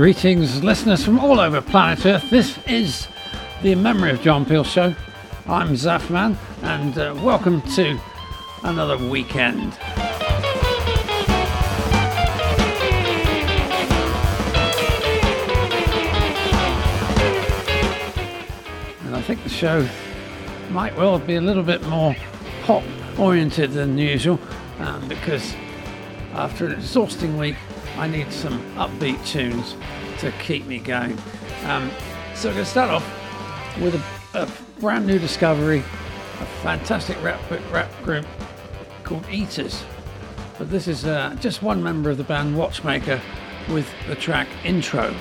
Greetings, listeners from all over planet Earth. This is the In Memory of John Peel show. I'm Zafman, and welcome to another weekend. And I think the show might well be a little bit more pop-oriented than usual, because after an exhausting week, I need some upbeat tunes to keep me going. So we're going to start off with a brand new discovery, a fantastic rap group called Eaters. But this is just one member of the band, Watchmaker, with the track Intro.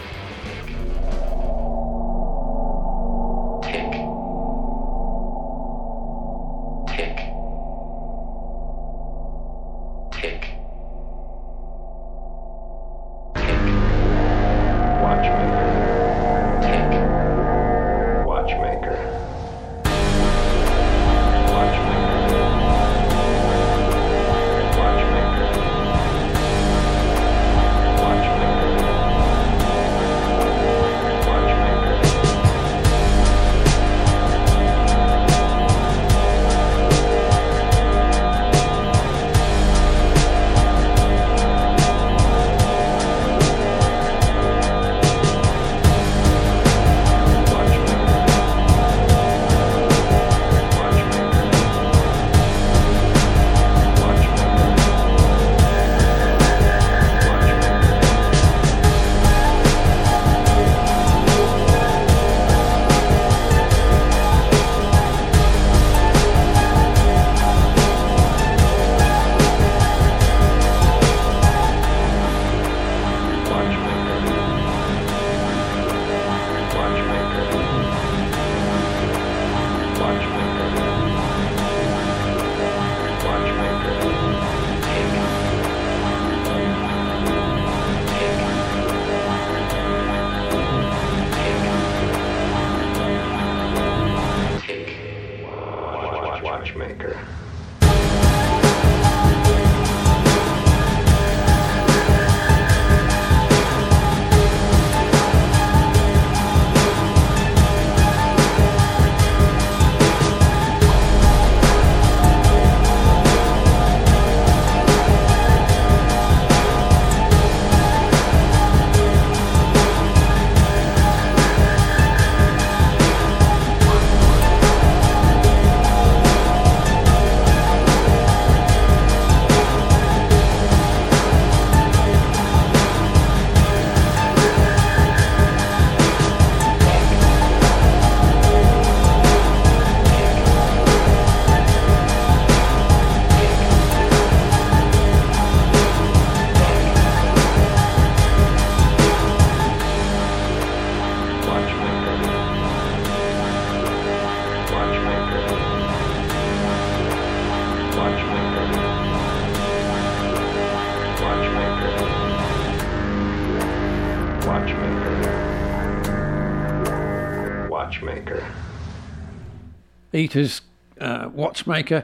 Eaters, Watchmaker.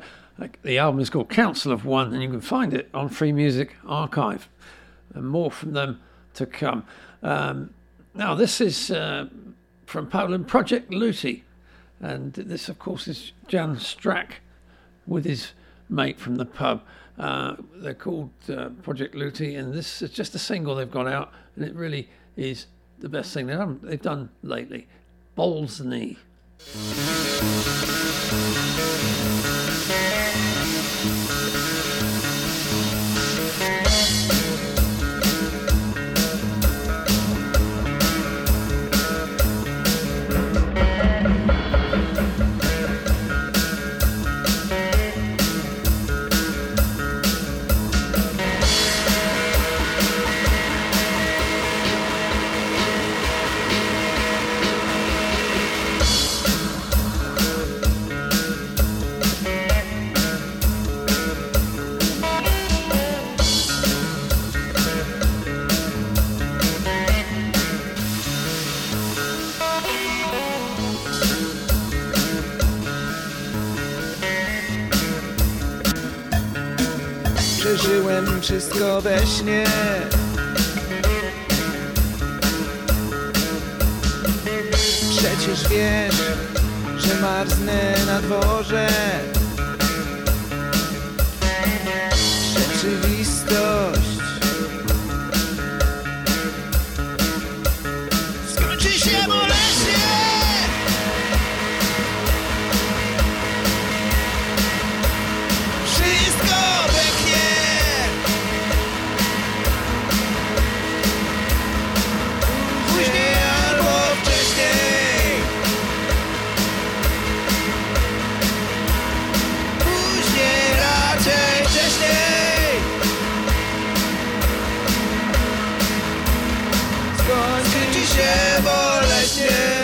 The album is called Council of One, and you can find it on Free Music Archive. And more from them to come. Now, this is from Poland, Project Luty. And this, of course, is Jan Strach with his mate from the pub. They're called Project Luty, and this is just a single they've got out, and it really is the best thing they've done lately. Balls Knee. Przeżyłem wszystko we śnie. Przecież wiesz, że marznę na dworze. Rzeczywistość skończy się boleśnie. Wszystko pęknie. Później albo wcześniej. Później raczej wcześniej. Skończy się boleśnie.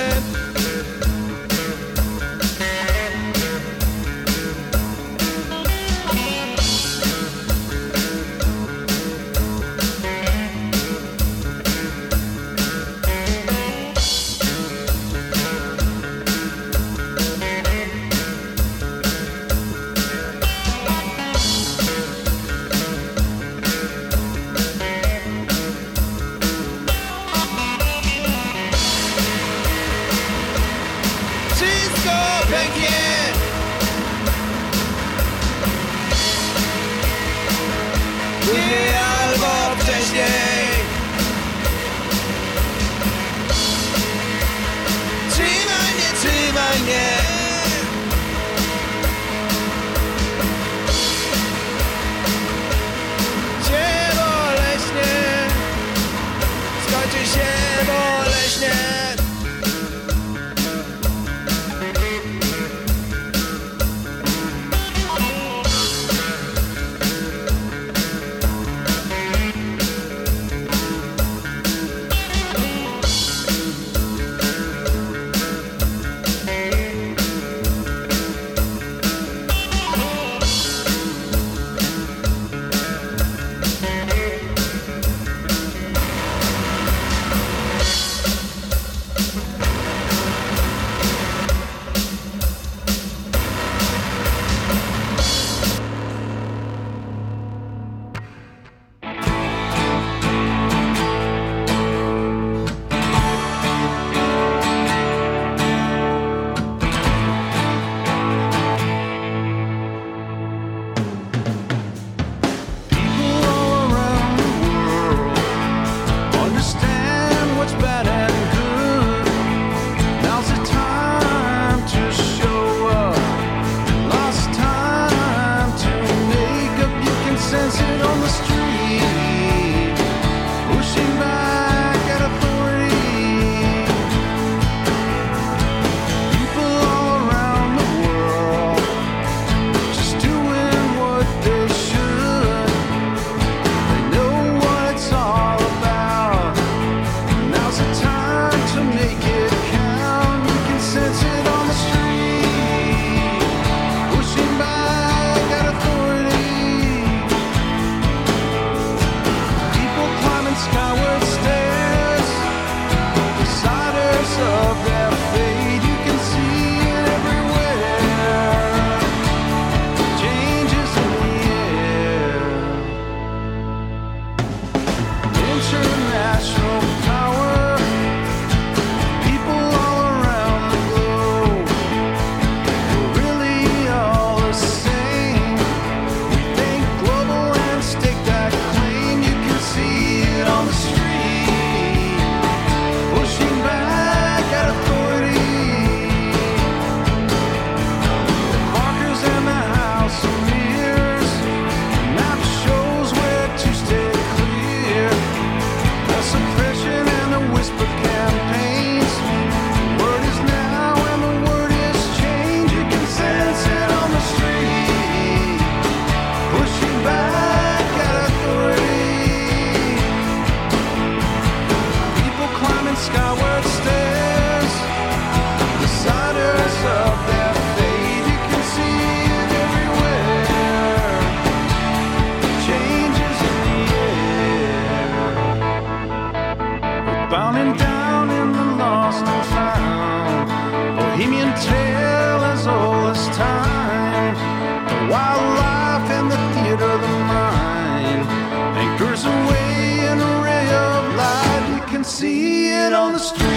See it on the street.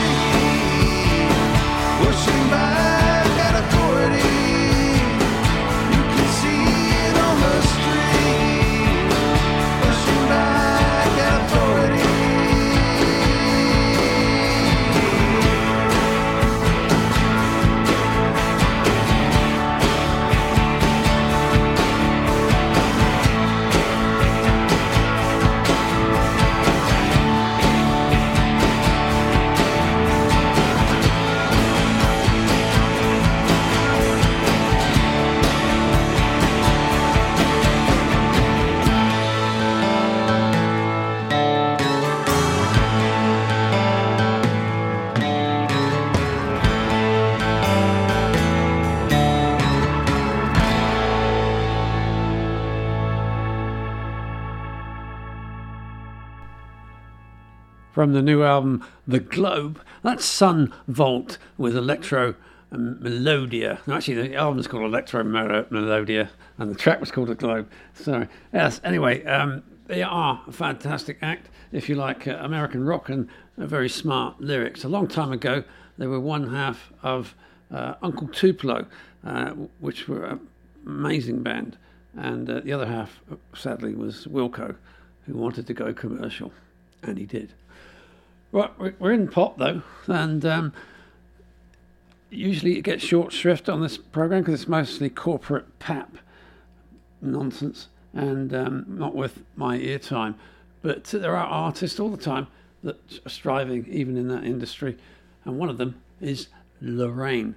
from the new album The Globe. That's Sun Vault with Electro Melodia. No, actually, the album's called Electro Melodia, and the track was called The Globe. So, yes, anyway, they are a fantastic act, if you like American rock and very smart lyrics. A long time ago, they were one half of Uncle Tupelo, which were an amazing band, and the other half, sadly, was Wilco, who wanted to go commercial, and he did. Well, we're in pop, though, and usually it gets short shrift on this program because it's mostly corporate pap nonsense and not worth my ear time. But there are artists all the time that are striving, even in that industry, and one of them is Lorraine.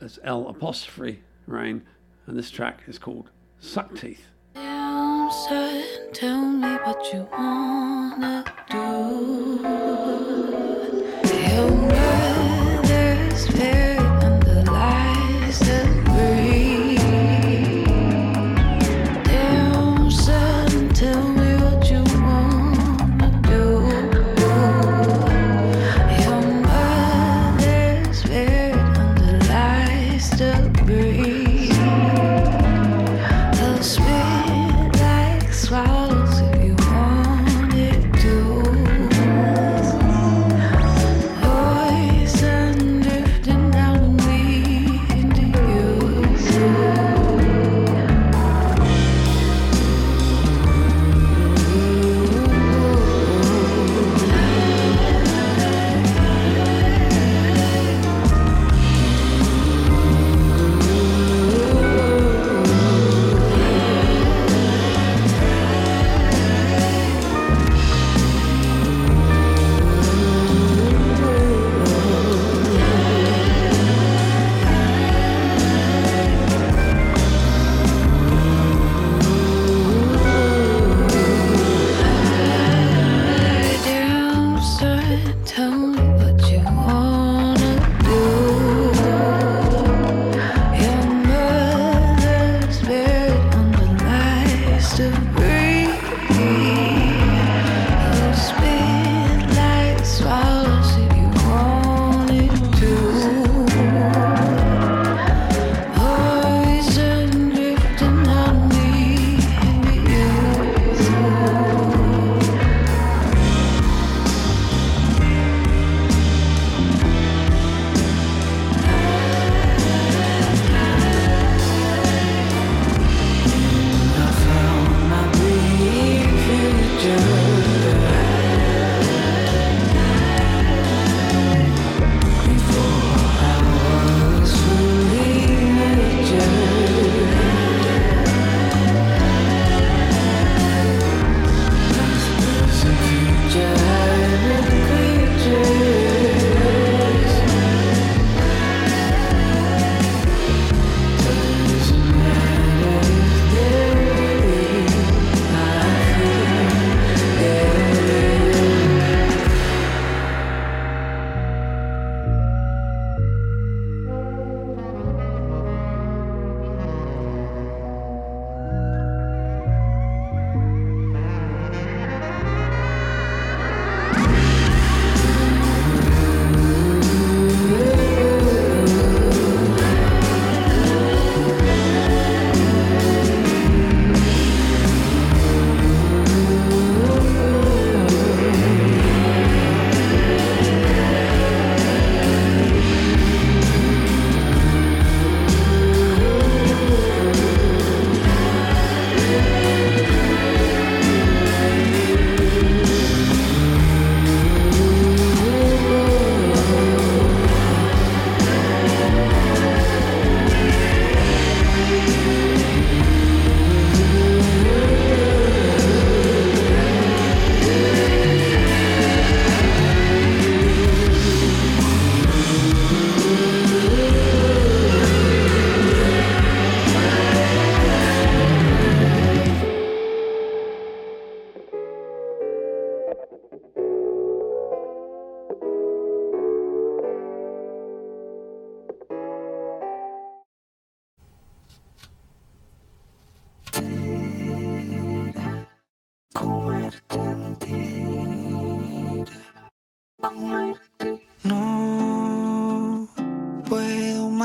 That's L', and this track is called Suck Teeth. Downside, tell me what you wanna do. Your mother's very underlies the breeze. Downside, tell me. Swallows if you want it to.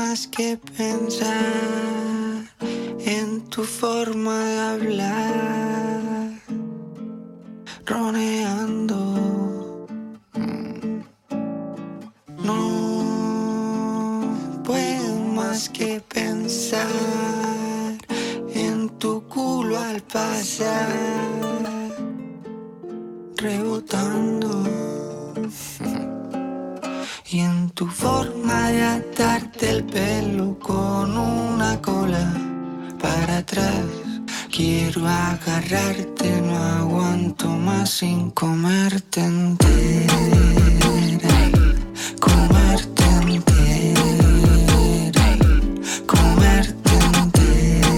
más que pensar en tu forma de hablar, roneando. No puedo más que pensar en tu culo al pasar, rebotando. Y en tu forma de atarte el pelo con una cola para atrás. Quiero agarrarte, no aguanto más sin comerte entera. Comerte entera. Comerte entera.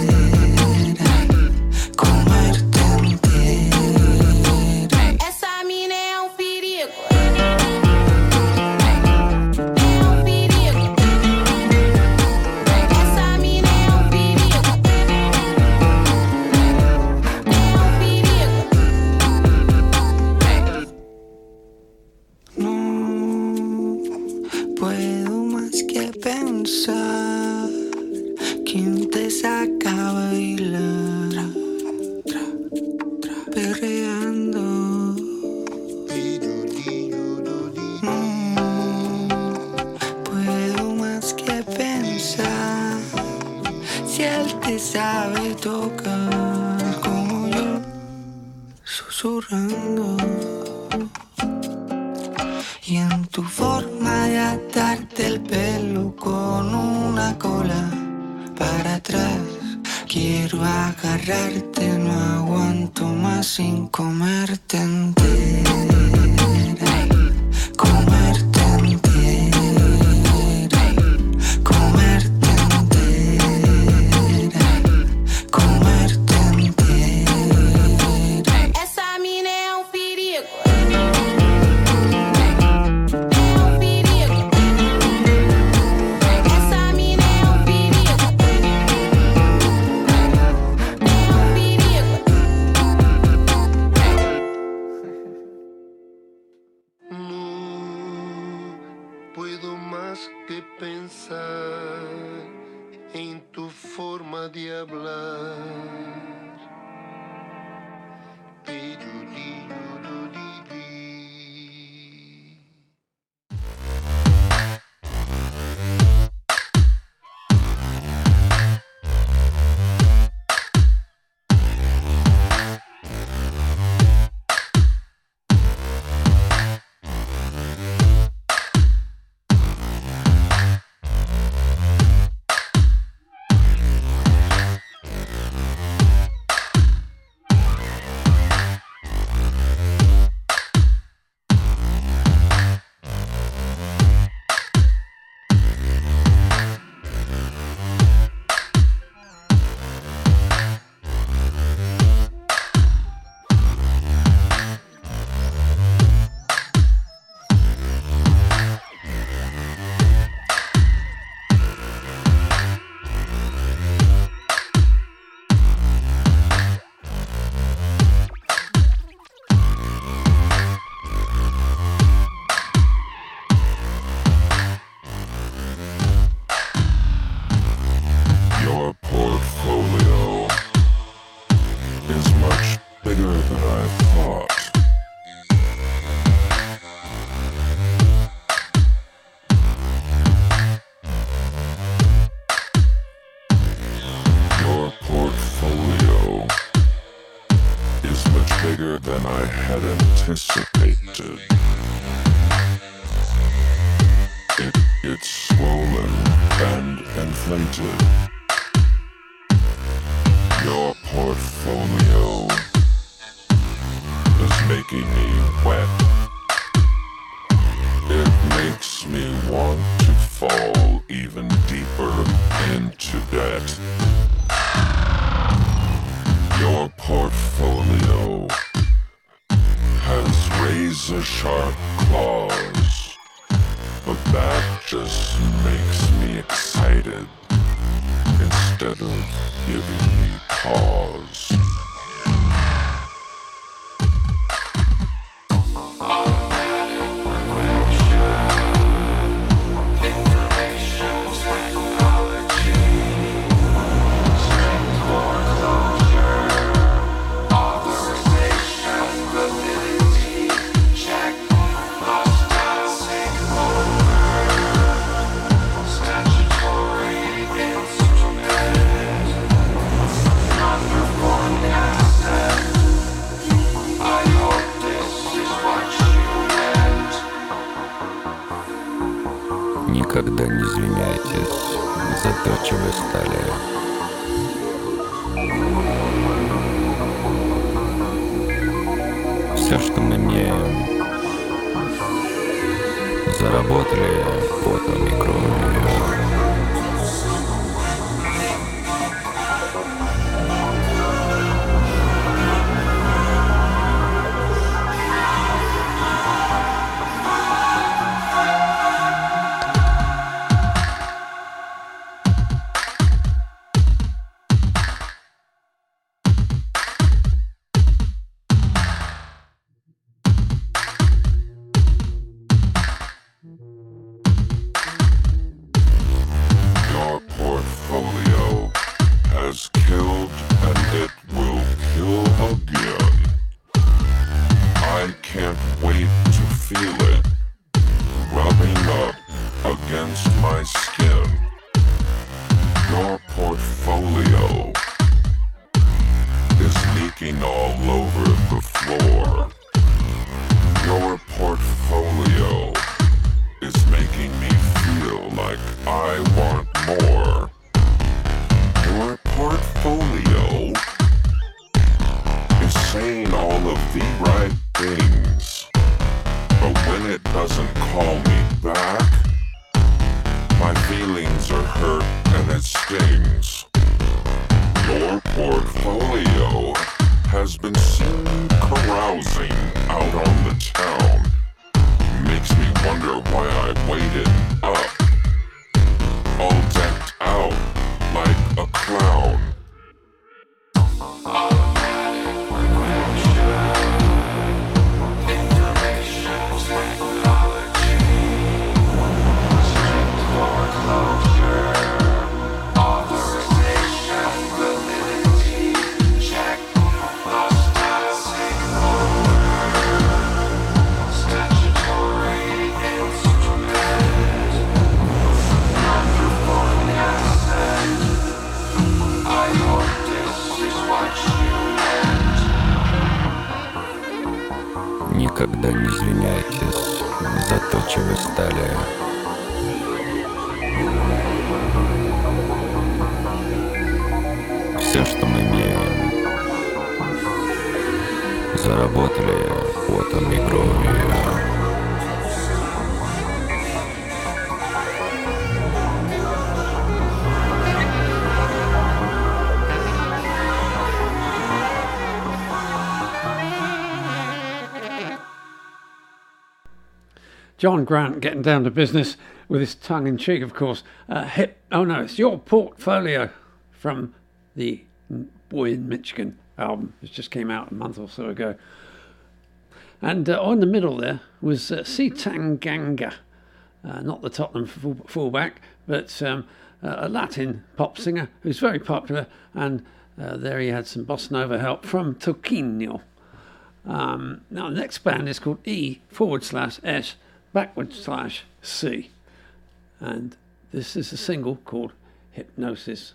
Comerte entera. Essa mina é perigo. ¿Quién te saca a bailar? Perreando. No puedo más que pensar si él te sabe tocar como yo, susurrando. Y en tu forma de atarte el pelo con una cola para atrás, quiero agarrarte, no aguanto más sin comerte entera. Comerte entera. Comerte entera. Comerte entera. Esa mina es perigo. Никогда не извиняйтесь за то, чем вы стали. Все, что мы имеем, заработали потом и John Grant getting down to business with his tongue in cheek, of course. It's Your Portfolio from the Boy in Michigan album, which just came out a month or so ago. And on the middle there was C Tanganga, not the Tottenham fullback, but a Latin pop singer who's very popular. And there he had some bossa nova help from Tokiño. Now the next band is called E/S/C, and this is a single called Hypnosis.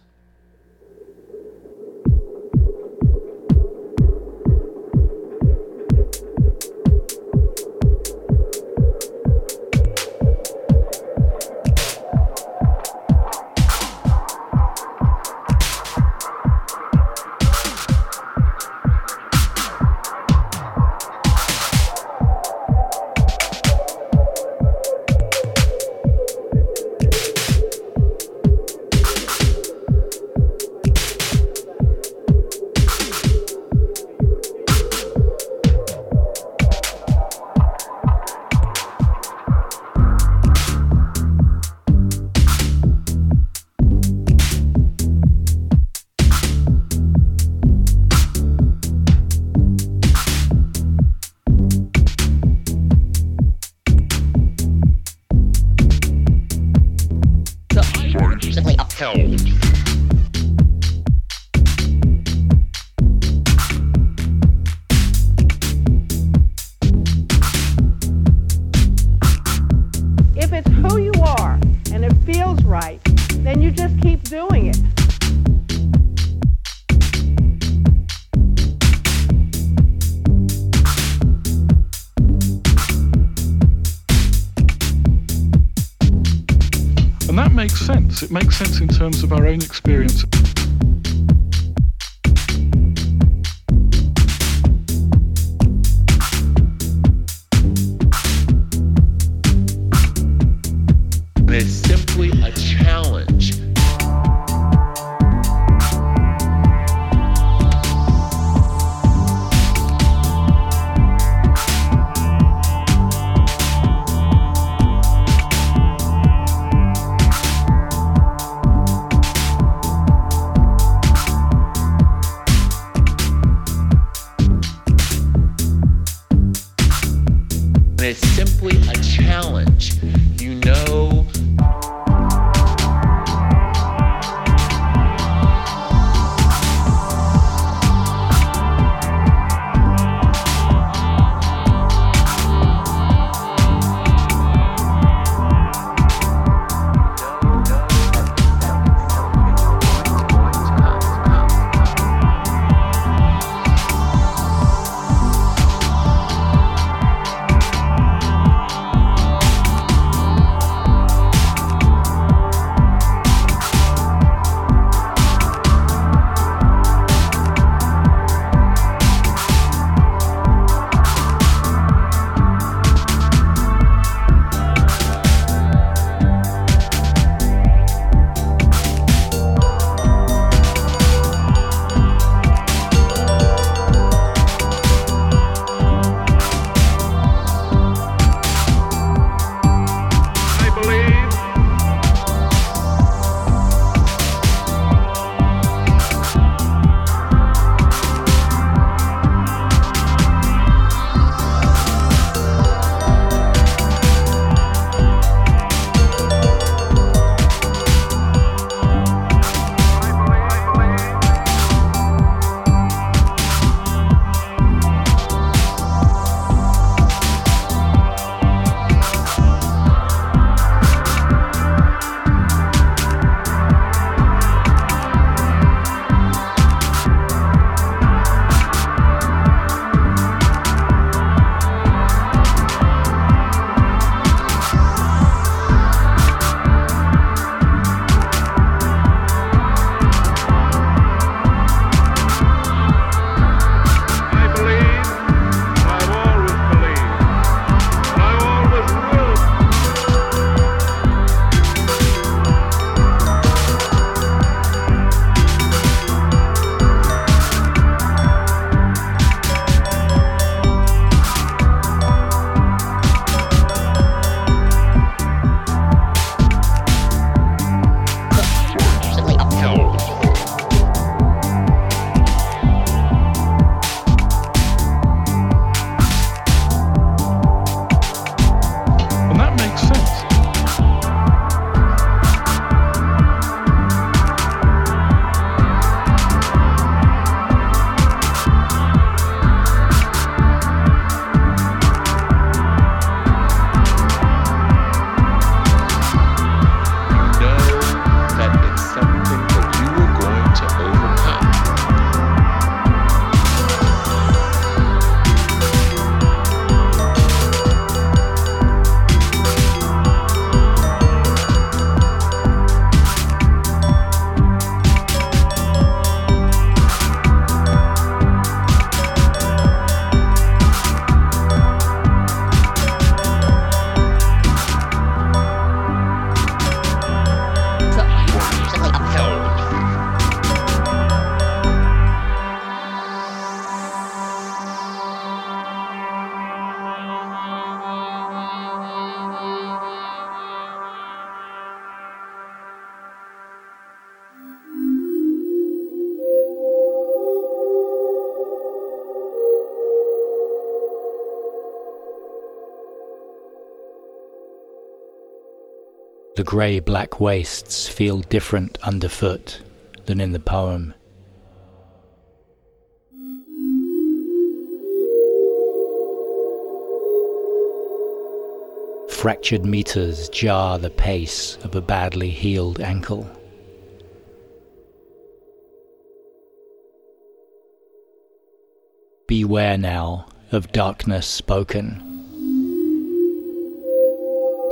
And that makes sense. It makes sense in terms of our own experience. It's simply a challenge. The grey-black wastes feel different underfoot than in the poem. Fractured meters jar the pace of a badly healed ankle. Beware now of darkness spoken.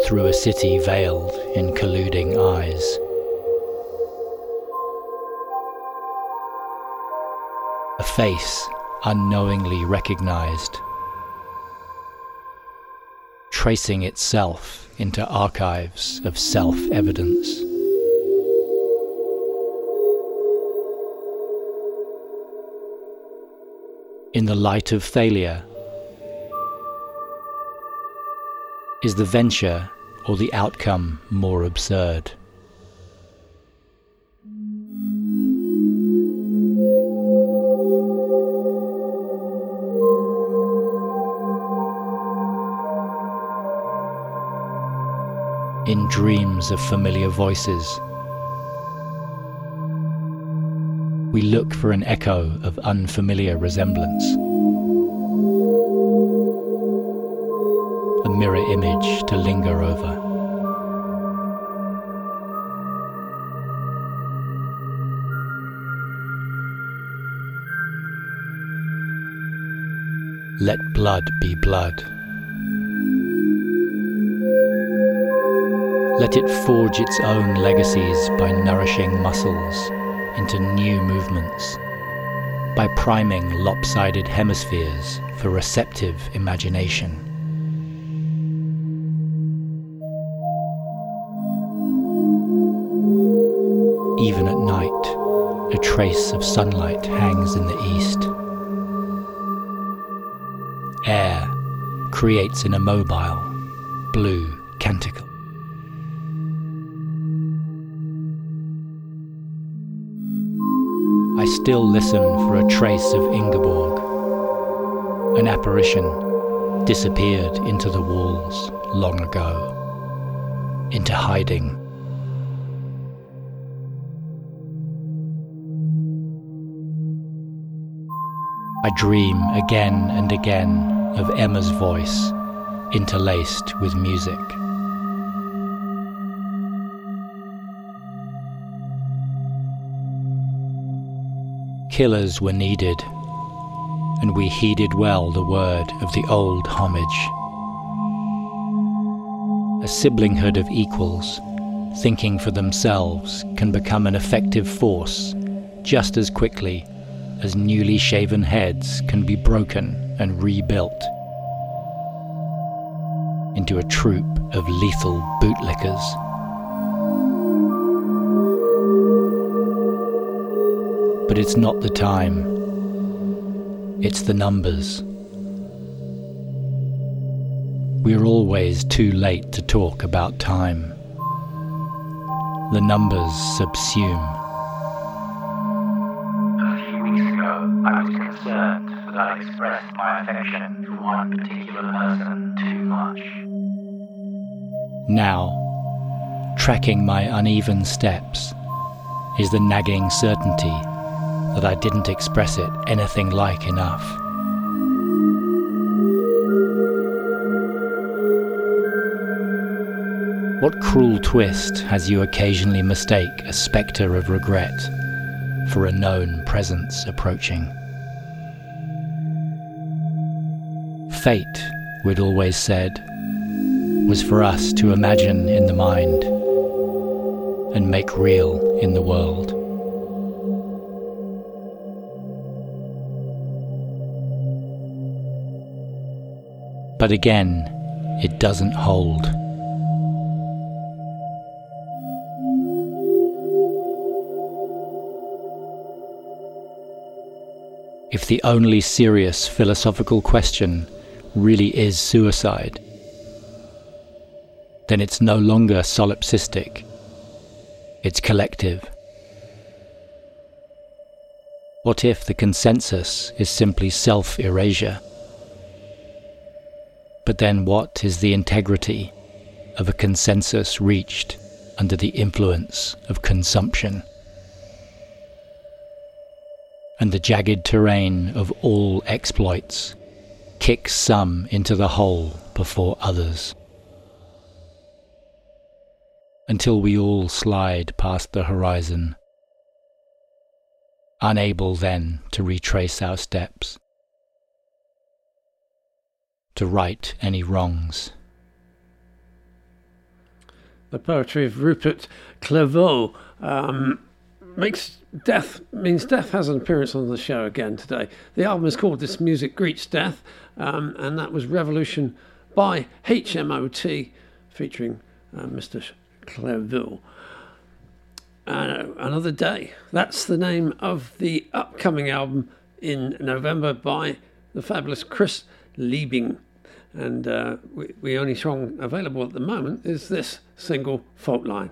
through a city veiled in colluding eyes. A face unknowingly recognized, tracing itself into archives of self-evidence. In the light of Thalia, is the venture or the outcome more absurd? In dreams of familiar voices, we look for an echo of unfamiliar resemblance, a mirror image to linger over. Let blood be blood. Let it forge its own legacies by nourishing muscles into new movements, by priming lopsided hemispheres for receptive imagination. Even at night, a trace of sunlight hangs in the east. Air creates an immobile, blue canticle. I still listen for a trace of Ingeborg, an apparition disappeared into the walls long ago, into hiding. I dream again and again of Emma's voice, interlaced with music. Killers were needed, and we heeded well the word of the old homage. A siblinghood of equals, thinking for themselves, can become an effective force just as quickly as newly shaven heads can be broken and rebuilt into a troop of lethal bootlickers. But it's not the time, it's the numbers. We're always too late to talk about time. The numbers subsume. A few weeks ago, I was concerned that I expressed my affection for one particular person too much. Now, tracking my uneven steps is the nagging certainty that I didn't express it anything like enough. What cruel twist has you occasionally mistake a spectre of regret for a known presence approaching? Fate, we'd always said, was for us to imagine in the mind and make real in the world. But again, it doesn't hold. If the only serious philosophical question really is suicide, then it's no longer solipsistic, it's collective. What if the consensus is simply self-erasure? But then what is the integrity of a consensus reached under the influence of consumption? And the jagged terrain of all exploits kicks some into the hole before others, until we all slide past the horizon, unable then to retrace our steps, to right any wrongs, the poetry of Rupert Clairvaux. Death has an appearance on the show again today. The album is called This Music Greets Death, and that was Revolution by HMOT, featuring Mr. Clairvaux. Another Day, that's the name of the upcoming album in November by the fabulous Chris Liebing. And the only song available at the moment is this single, Fault Line.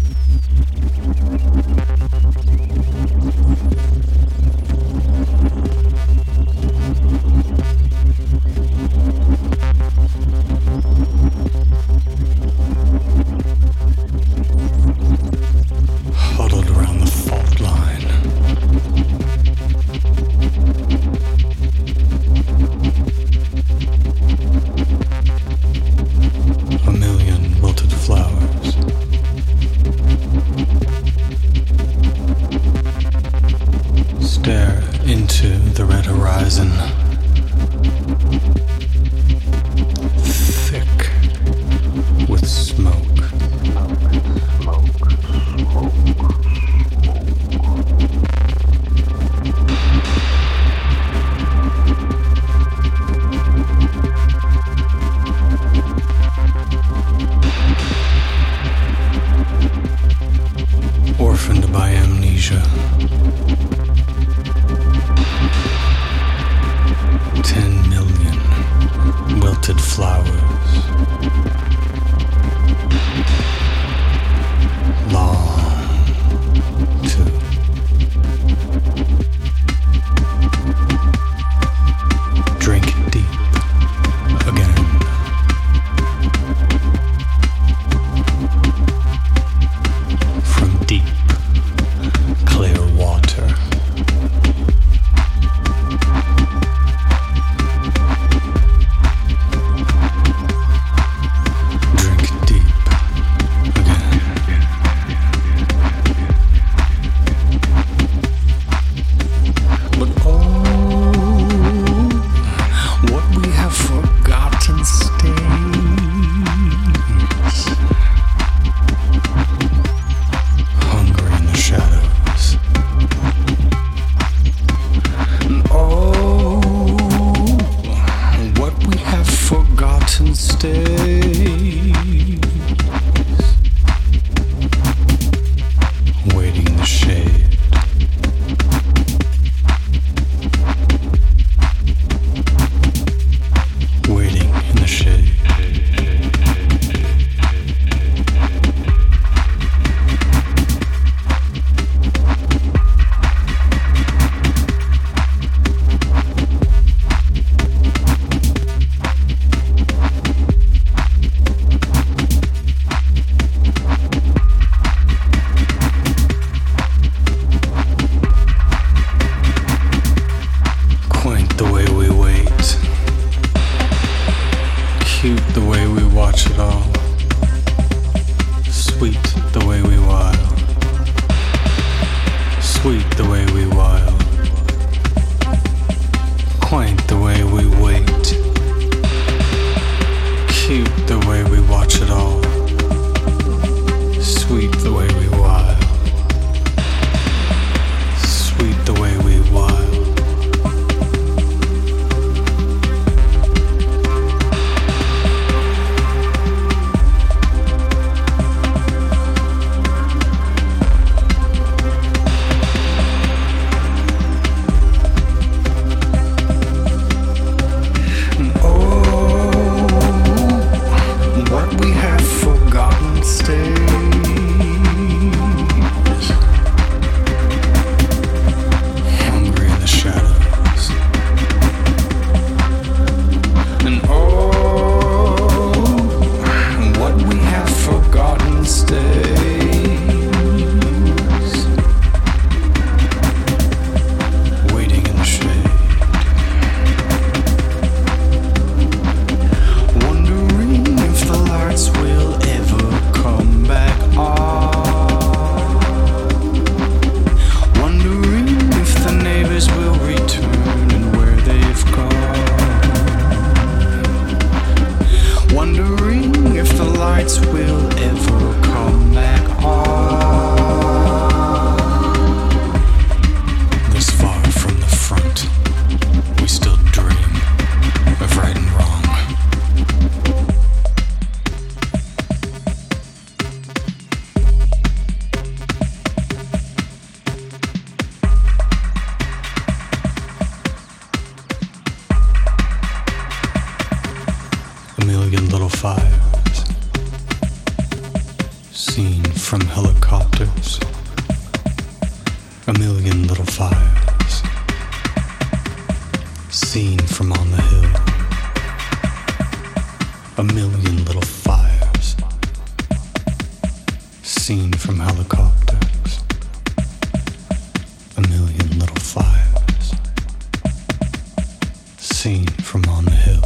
Clear water. a million little fires, seen from on the hill, a million little fires, seen from helicopters, a million little fires, seen from on the hill.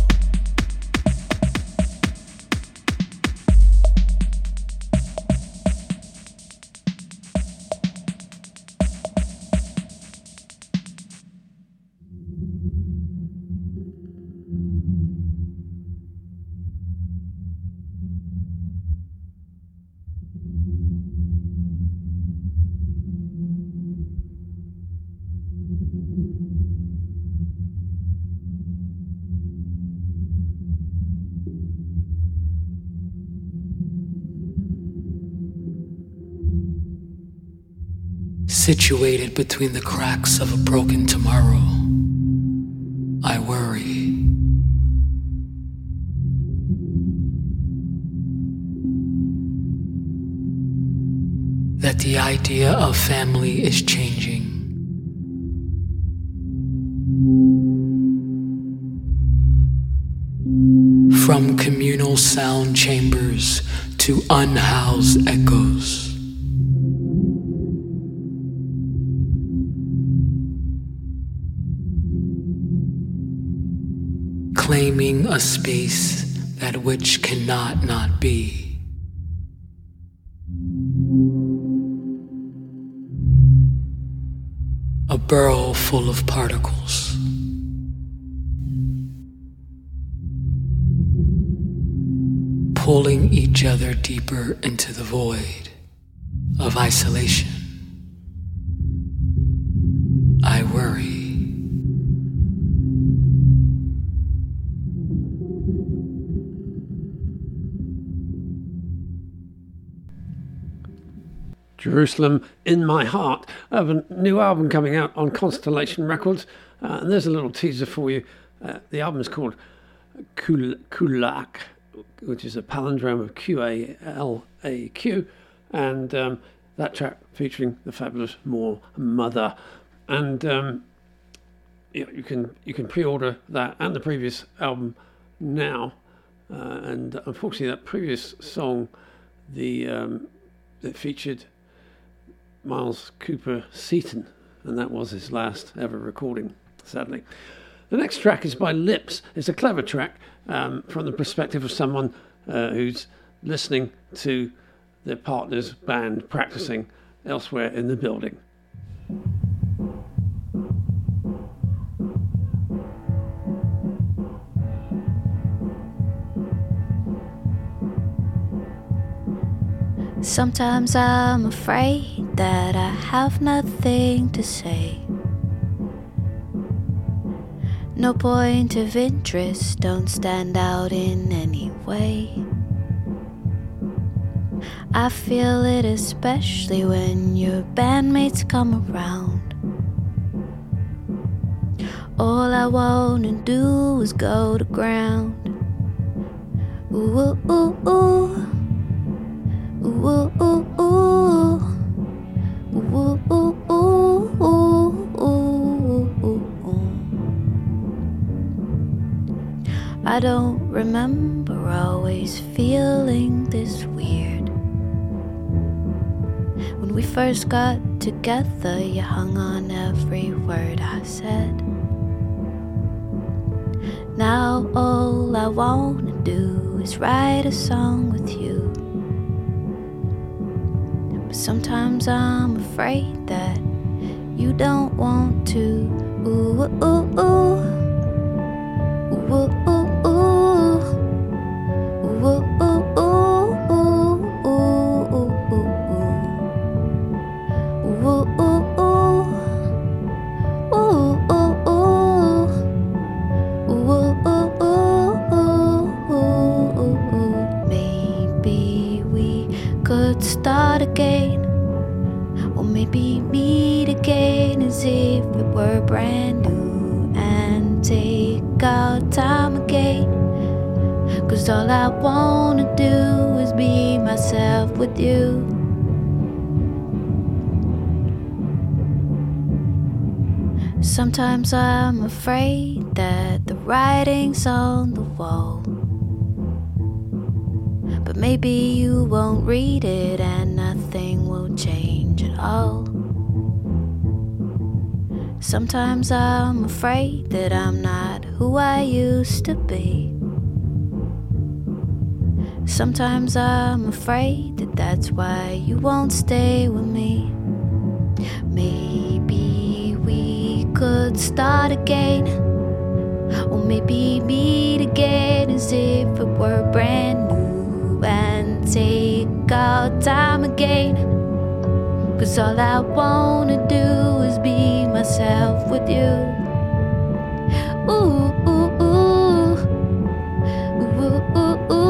Situated between the cracks of a broken tomorrow, I worry. That the idea of family is changing. From communal sound chambers to unhoused echoes. Claiming a space that which cannot not be. A burrow full of particles. Pulling each other deeper into the void of isolation. I worry. Jerusalem in My Heart. I have a new album coming out on Constellation Records, and there's a little teaser for you. The album is called Kulak, which is a palindrome of Q-A-L-A-Q, and that track featuring the fabulous Moore Mother. And you can pre-order that and the previous album now. And unfortunately, that previous song, that featured Miles Cooper Seaton, and that was his last ever recording, sadly. The next track is by Lips. It's a clever track from the perspective of someone who's listening to their partner's band practicing elsewhere in the building. Sometimes I'm afraid that I have nothing to say. No point of interest, don't stand out in any way. I feel it especially when your bandmates come around. All I wanna do is go to ground. Ooh, ooh, ooh, ooh. Ooh, ooh, ooh. Ooh, ooh, ooh, ooh, ooh, ooh. I don't remember always feeling this weird. When we first got together, you hung on every word I said. Now all I wanna do is write a song with you. Sometimes I'm afraid that you don't want to. Ooh, ooh, ooh, ooh. Ooh, ooh, ooh. Ooh, ooh, ooh, ooh, ooh, ooh, ooh. Ooh, ooh, ooh. Ooh, ooh, ooh. Ooh, ooh, ooh, ooh, ooh. Maybe we could start again. Maybe meet again as if it were brand new, and take our time again. Cause all I wanna do is be myself with you. Sometimes I'm afraid that the writing's on the wall, but maybe you won't read it and nothing will change at all. Sometimes I'm afraid that I'm not who I used to be. Sometimes I'm afraid that that's why you won't stay with me. Maybe we could start again, or maybe meet again as if it were brand new, and take our time again. Cause all I wanna do is be myself with you. Ooh, ooh, ooh. Ooh, ooh, ooh.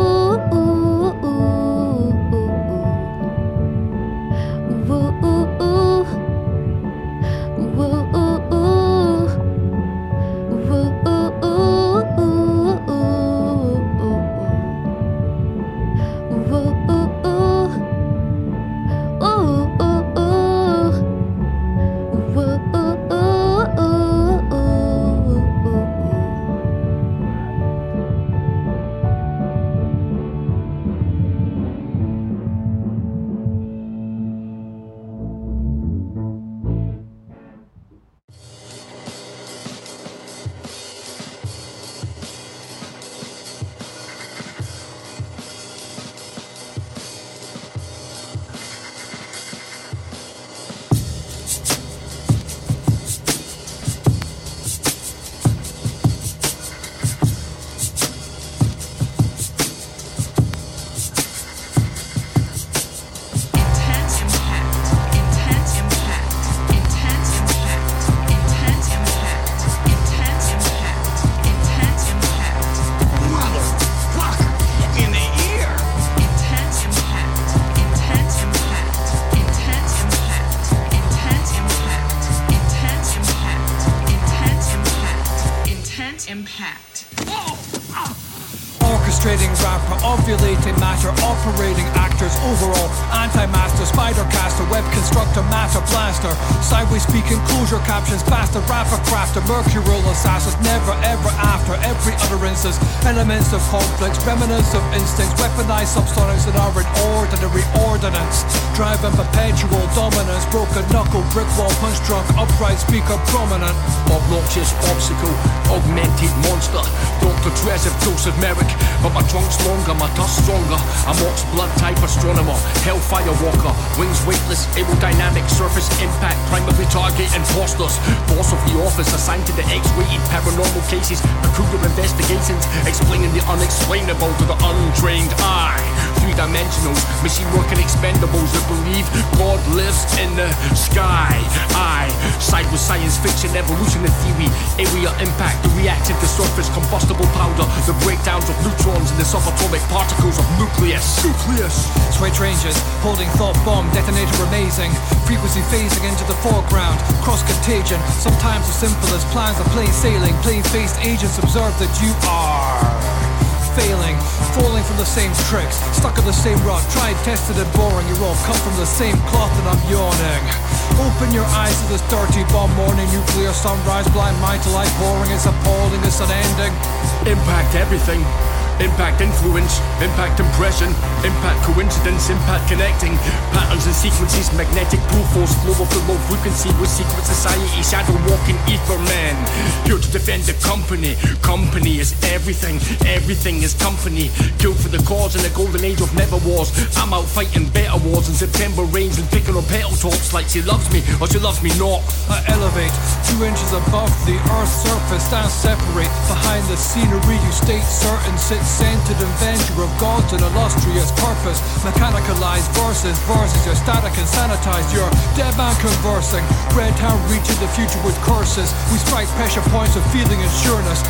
Captions faster, rapper crafter, mercurial assassins, never ever after. Every utterance is elements of conflicts, remnants of instincts, weaponized subsonics that are in ordinary ordinance, driving perpetual dominance, broken knuckle, brick wall, punch drunk, upright speaker, prominent. Obnoxious obstacle, augmented monster, Dr. Treasure, dose of Merrick, but my drunk's longer, my dust stronger, I'm Ox blood type astronomer, hellfire walker, wings weightless, aerodynamic, surface impact, primary target imposters, boss of the office, assigned to the X-rated paranormal cases, recruiter investigations, explaining the unexplainable to the untrained eye, three-dimensionals, machine working expendables that believe God lives in the sky. I side with science fiction, evolution and theory, area impact, the reactive, the surface, combustible powder, the breakdowns of neutrons and the subatomic particles of nucleus. Switch ranges, holding thought bomb, detonator amazing, frequency phasing into the foreground, cross-contagion, sometimes as simple as plans of plain sailing, plain-faced agents observe that you are failing, falling from the same tricks, stuck on the same rut, tried, tested and boring, you all come from the same cloth and I'm yawning. Open your eyes to this dirty bomb morning, nuclear sunrise, blind mind to light, boring, it's appalling, it's unending. Impact everything. Impact influence, impact impression, impact coincidence, impact connecting, patterns and sequences, magnetic pull force, flow of the low frequency with secret society, shadow walking ether man, here to defend the company. Company is everything, everything is company, guilt for the cause in the golden age of never wars, I'm out fighting better wars in September rains and picking on petal tops like she loves me or she loves me not. I elevate, 2 inches above the earth's surface, stand separate, behind the scenery you state certain, sit centered inventor of God's an illustrious purpose, mechanicalized verses, you're static and sanitized, you're dead man conversing, red hand reaching the future with curses, we strike pressure points of feeling and sureness,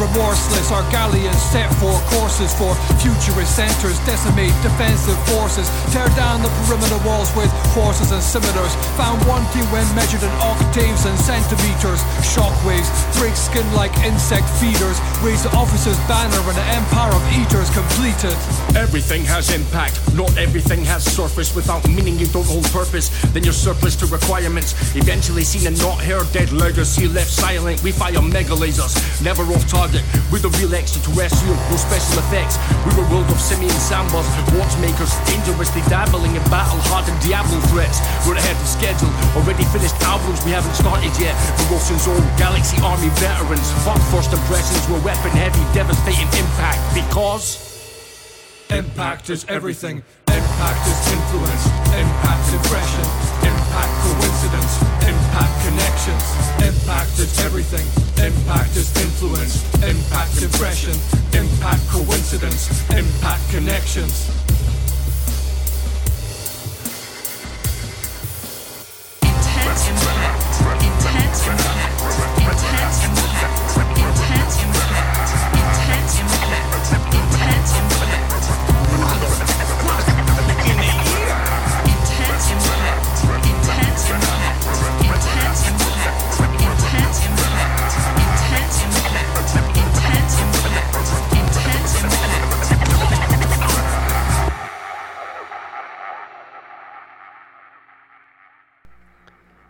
remorseless, our galleons set for courses for futurist centers, decimate defensive forces, tear down the perimeter walls with horses and scimitars, found wanting when measured in octaves and centimeters, shockwaves, break skin like insect feeders, raise the officer's banner and the empire empire of eaters completed. Everything has impact, not everything has surface. Without meaning you don't hold purpose, then you're surplus to requirements. Eventually seen and not heard, dead legacy left silent. We fire mega lasers, never off target. We're the real extraterrestrial, no special effects. We're a world of simian sambas, watchmakers, dangerously dabbling in battle-hardened Diablo threats. We're ahead of schedule, already finished albums we haven't started yet. We're Wilson's own Galaxy Army veterans. Fuck first impressions, we're weapon-heavy, devastating impact. Because impact is everything. Impact is influence. Impact impression. Impact coincidence. Impact connection. Impact is everything. Impact is influence. Impact impression. Impact coincidence. Impact connections. Intense impact. Intense impact. Intense impact. Intense impact. Intense impact. Intense impact.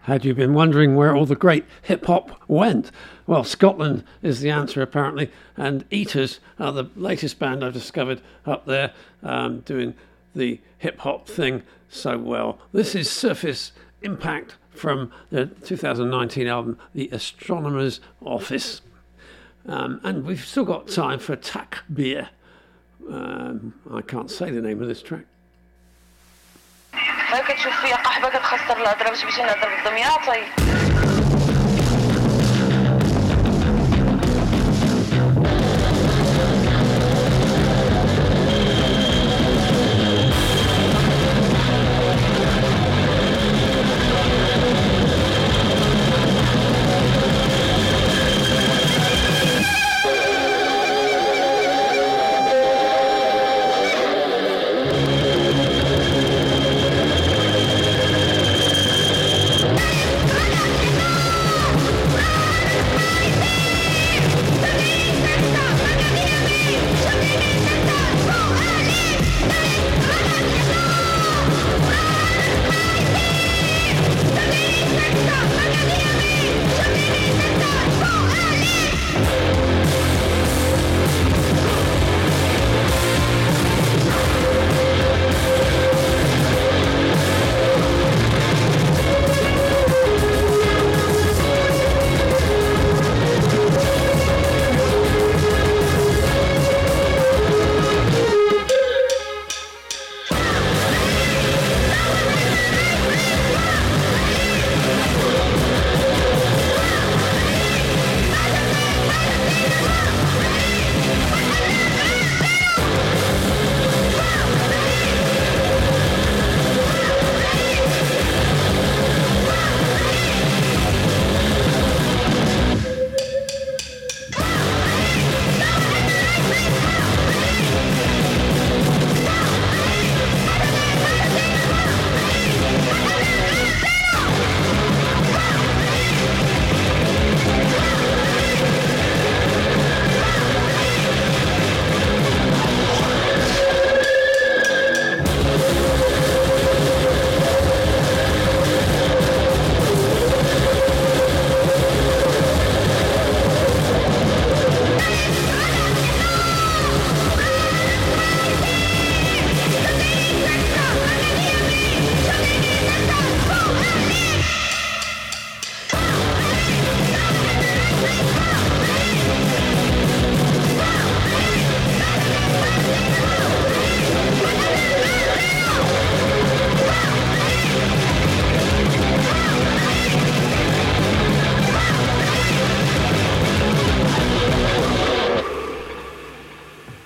Had you been wondering where all the great hip-hop went? Well, Scotland is the answer, apparently, and Eaters are the latest band I've discovered up there, doing the hip-hop thing so well. This is Surface Impact from the 2019 album, The Astronomer's Office. And we've still got time for Takbir. I can't say the name of this track. هاي كتشوف فيها قحبة كتخسر الهضرة باش بيجي نهضر بالدمياطي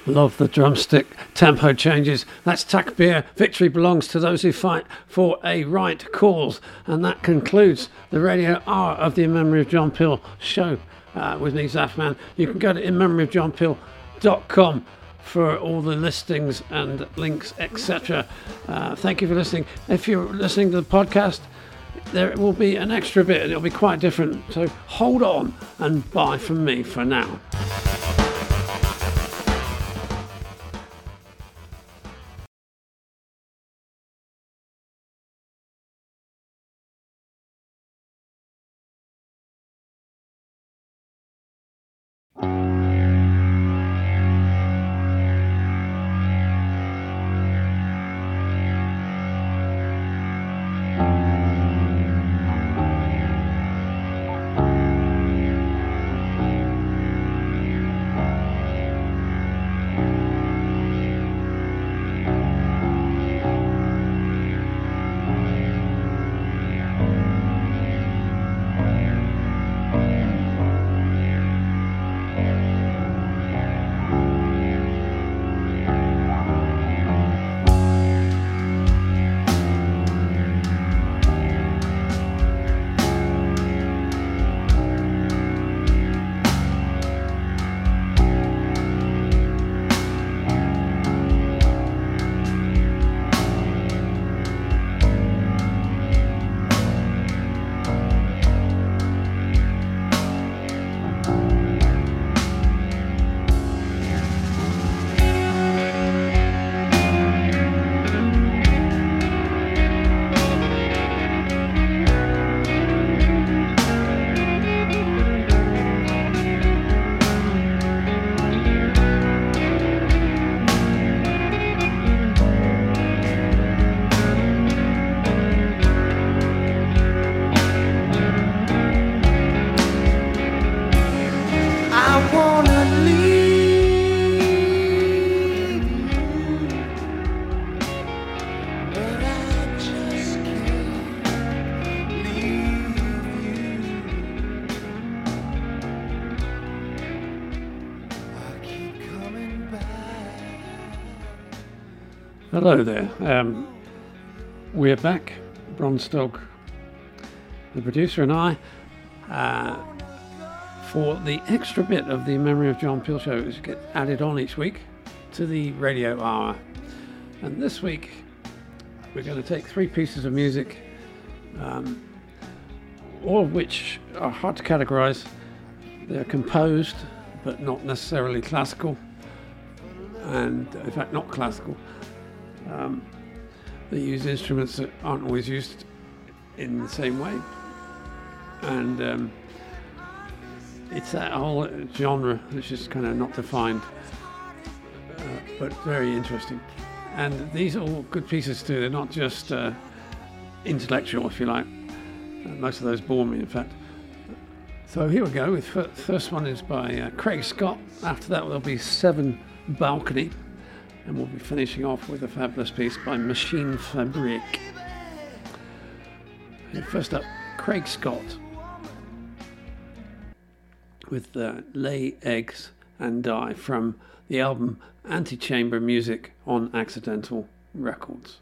Love the drumstick tempo changes. That's Takbir. Victory belongs to those who fight for a right cause. And that concludes the Radio Hour of the In Memory of John Peel show with me, Zafman. You can go to InMemoryOfJohnPeel.com for all the listings and links, etc. Thank you for listening. If you're listening to the podcast, there will be an extra bit and it'll be quite different. So hold on and bye from me for now. Hello there. We're back, Bron Stolk, the producer, and I, for the extra bit of the In Memory of John Peel show, which gets added on each week to the radio hour. And this week we're going to take three pieces of music, all of which are hard to categorise. They're composed but not necessarily classical, and in fact not classical. They use instruments that aren't always used in the same way, and it's that whole genre that's just kind of not defined, but very interesting. And these are all good pieces too. They're not just intellectual, if you like. Most of those bore me, in fact. So here we go. The first one is by Craig Scott. After that there'll be Seven Balcony, and we'll be finishing off with a fabulous piece by Machine Fabrique. And first up, Craig Scott with Lay Eggs and Die from the album Antechamber Music on Accidental Records.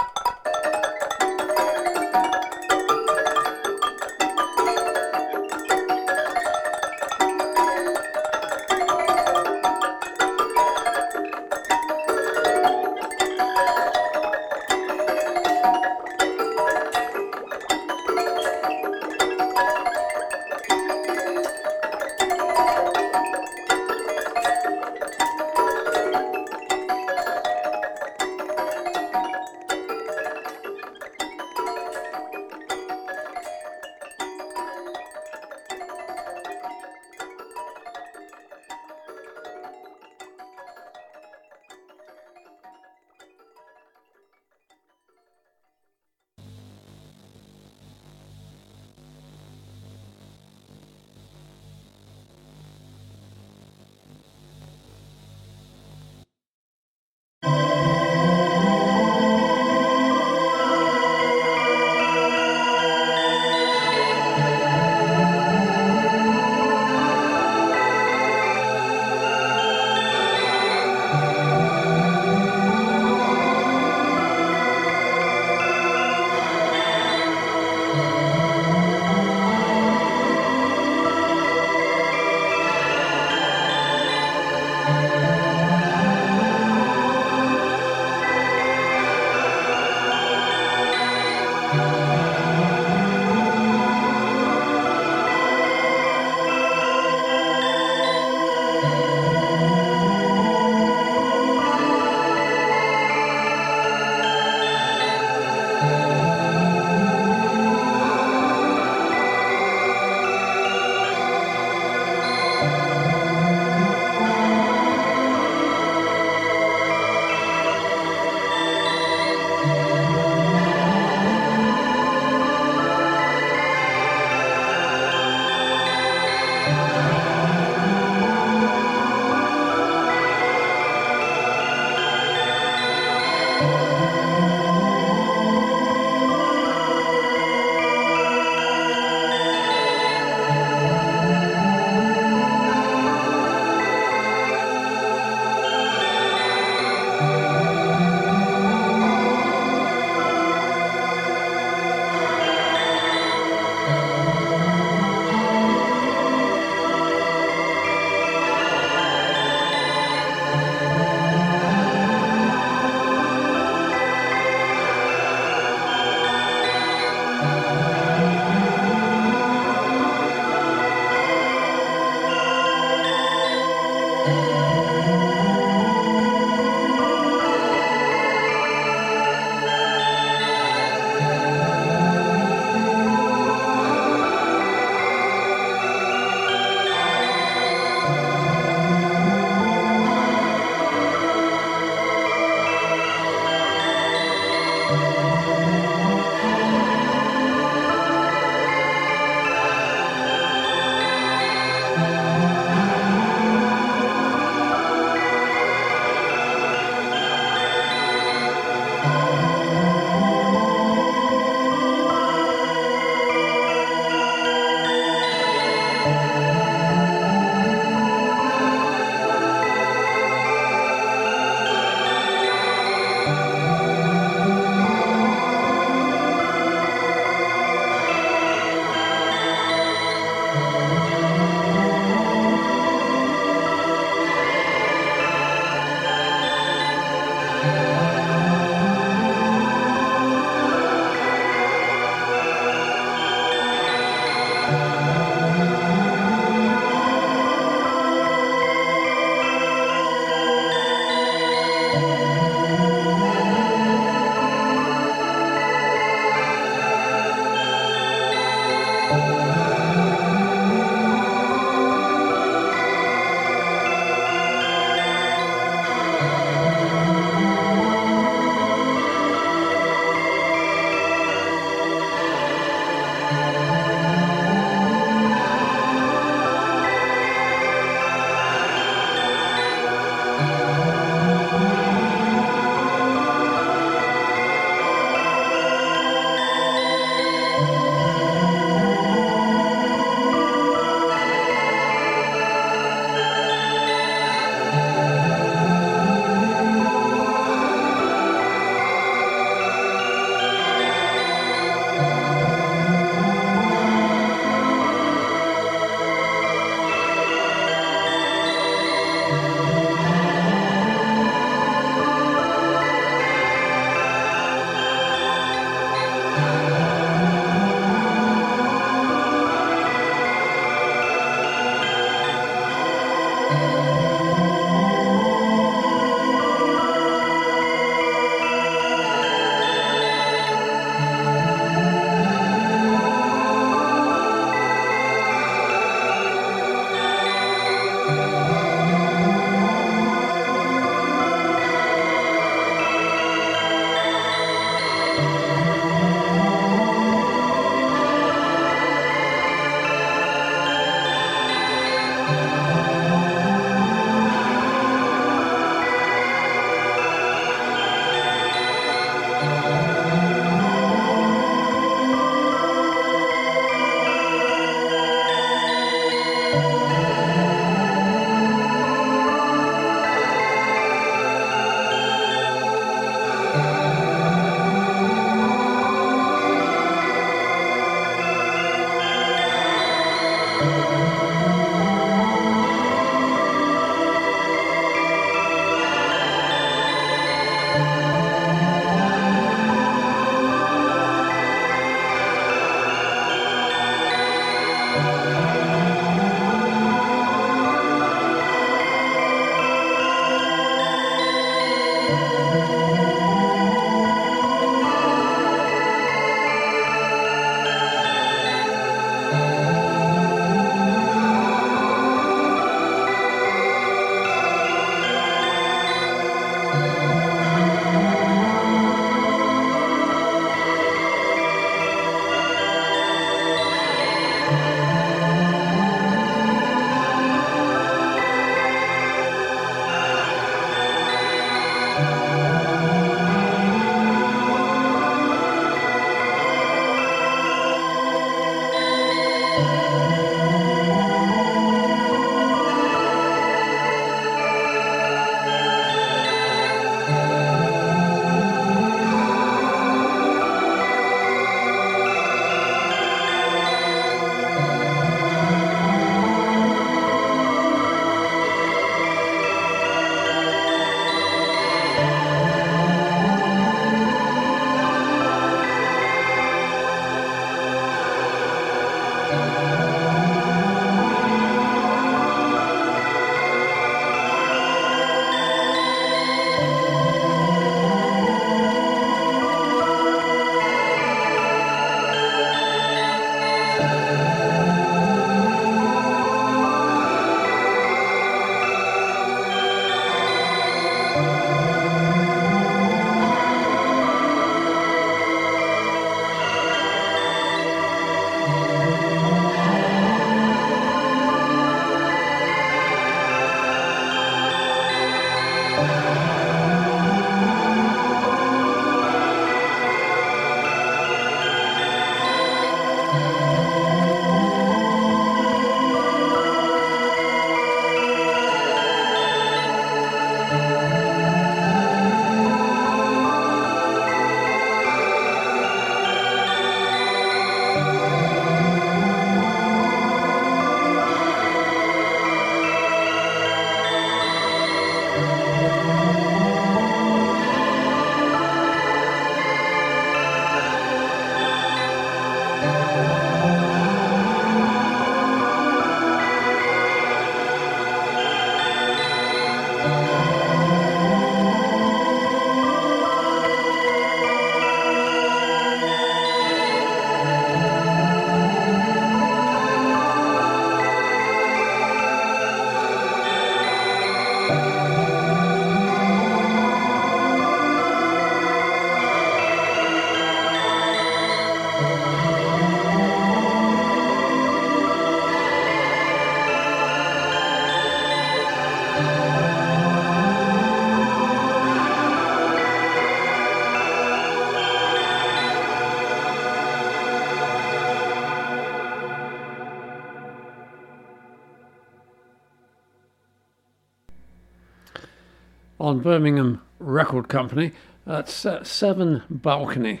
on Birmingham Record Company. That's Seven Balcony.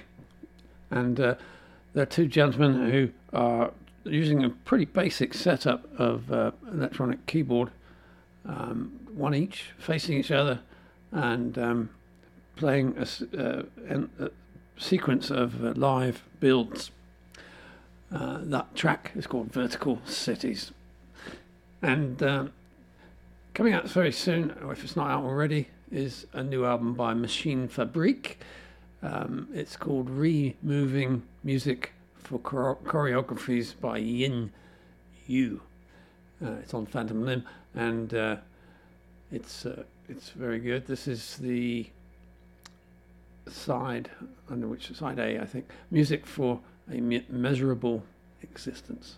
And they're two gentlemen who are using a pretty basic setup of electronic keyboard, one each, facing each other, and playing a sequence of live builds. That track is called Vertical Cities. And coming out very soon, or if it's not out already, is a new album by Machine Fabrique. It's called Removing Music for Choreographies by Yin Yu. It's on Phantom Limb, and it's very good. This is the side, under which side A, I think, Music for a Measurable Existence.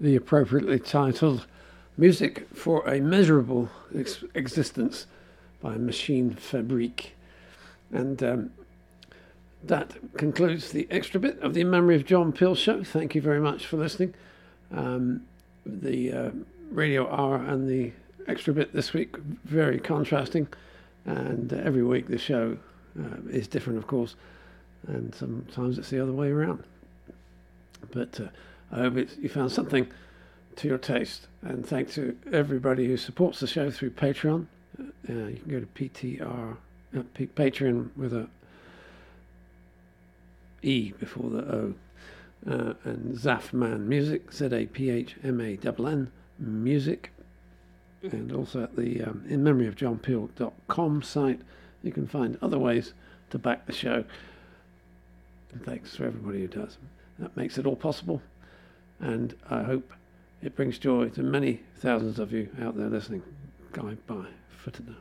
the appropriately titled Music for a Miserable Existence by Machine Fabrique. And that concludes the extra bit of the In Memory of John Peel show. Thank you very much for listening. The radio hour and the extra bit this week, very contrasting. And every week the show is different, of course. And sometimes it's the other way around. But I hope you found something to your taste. And thanks to everybody who supports the show through Patreon. You can go to Patreon with a E before the O. And Zafman Music, Zaphman Music. And also at the InMemoryOfJohnPeel.com site, you can find other ways to back the show. And thanks for everybody who does. That makes it all possible. And I hope it brings joy to many thousands of you out there listening. Goodbye for today.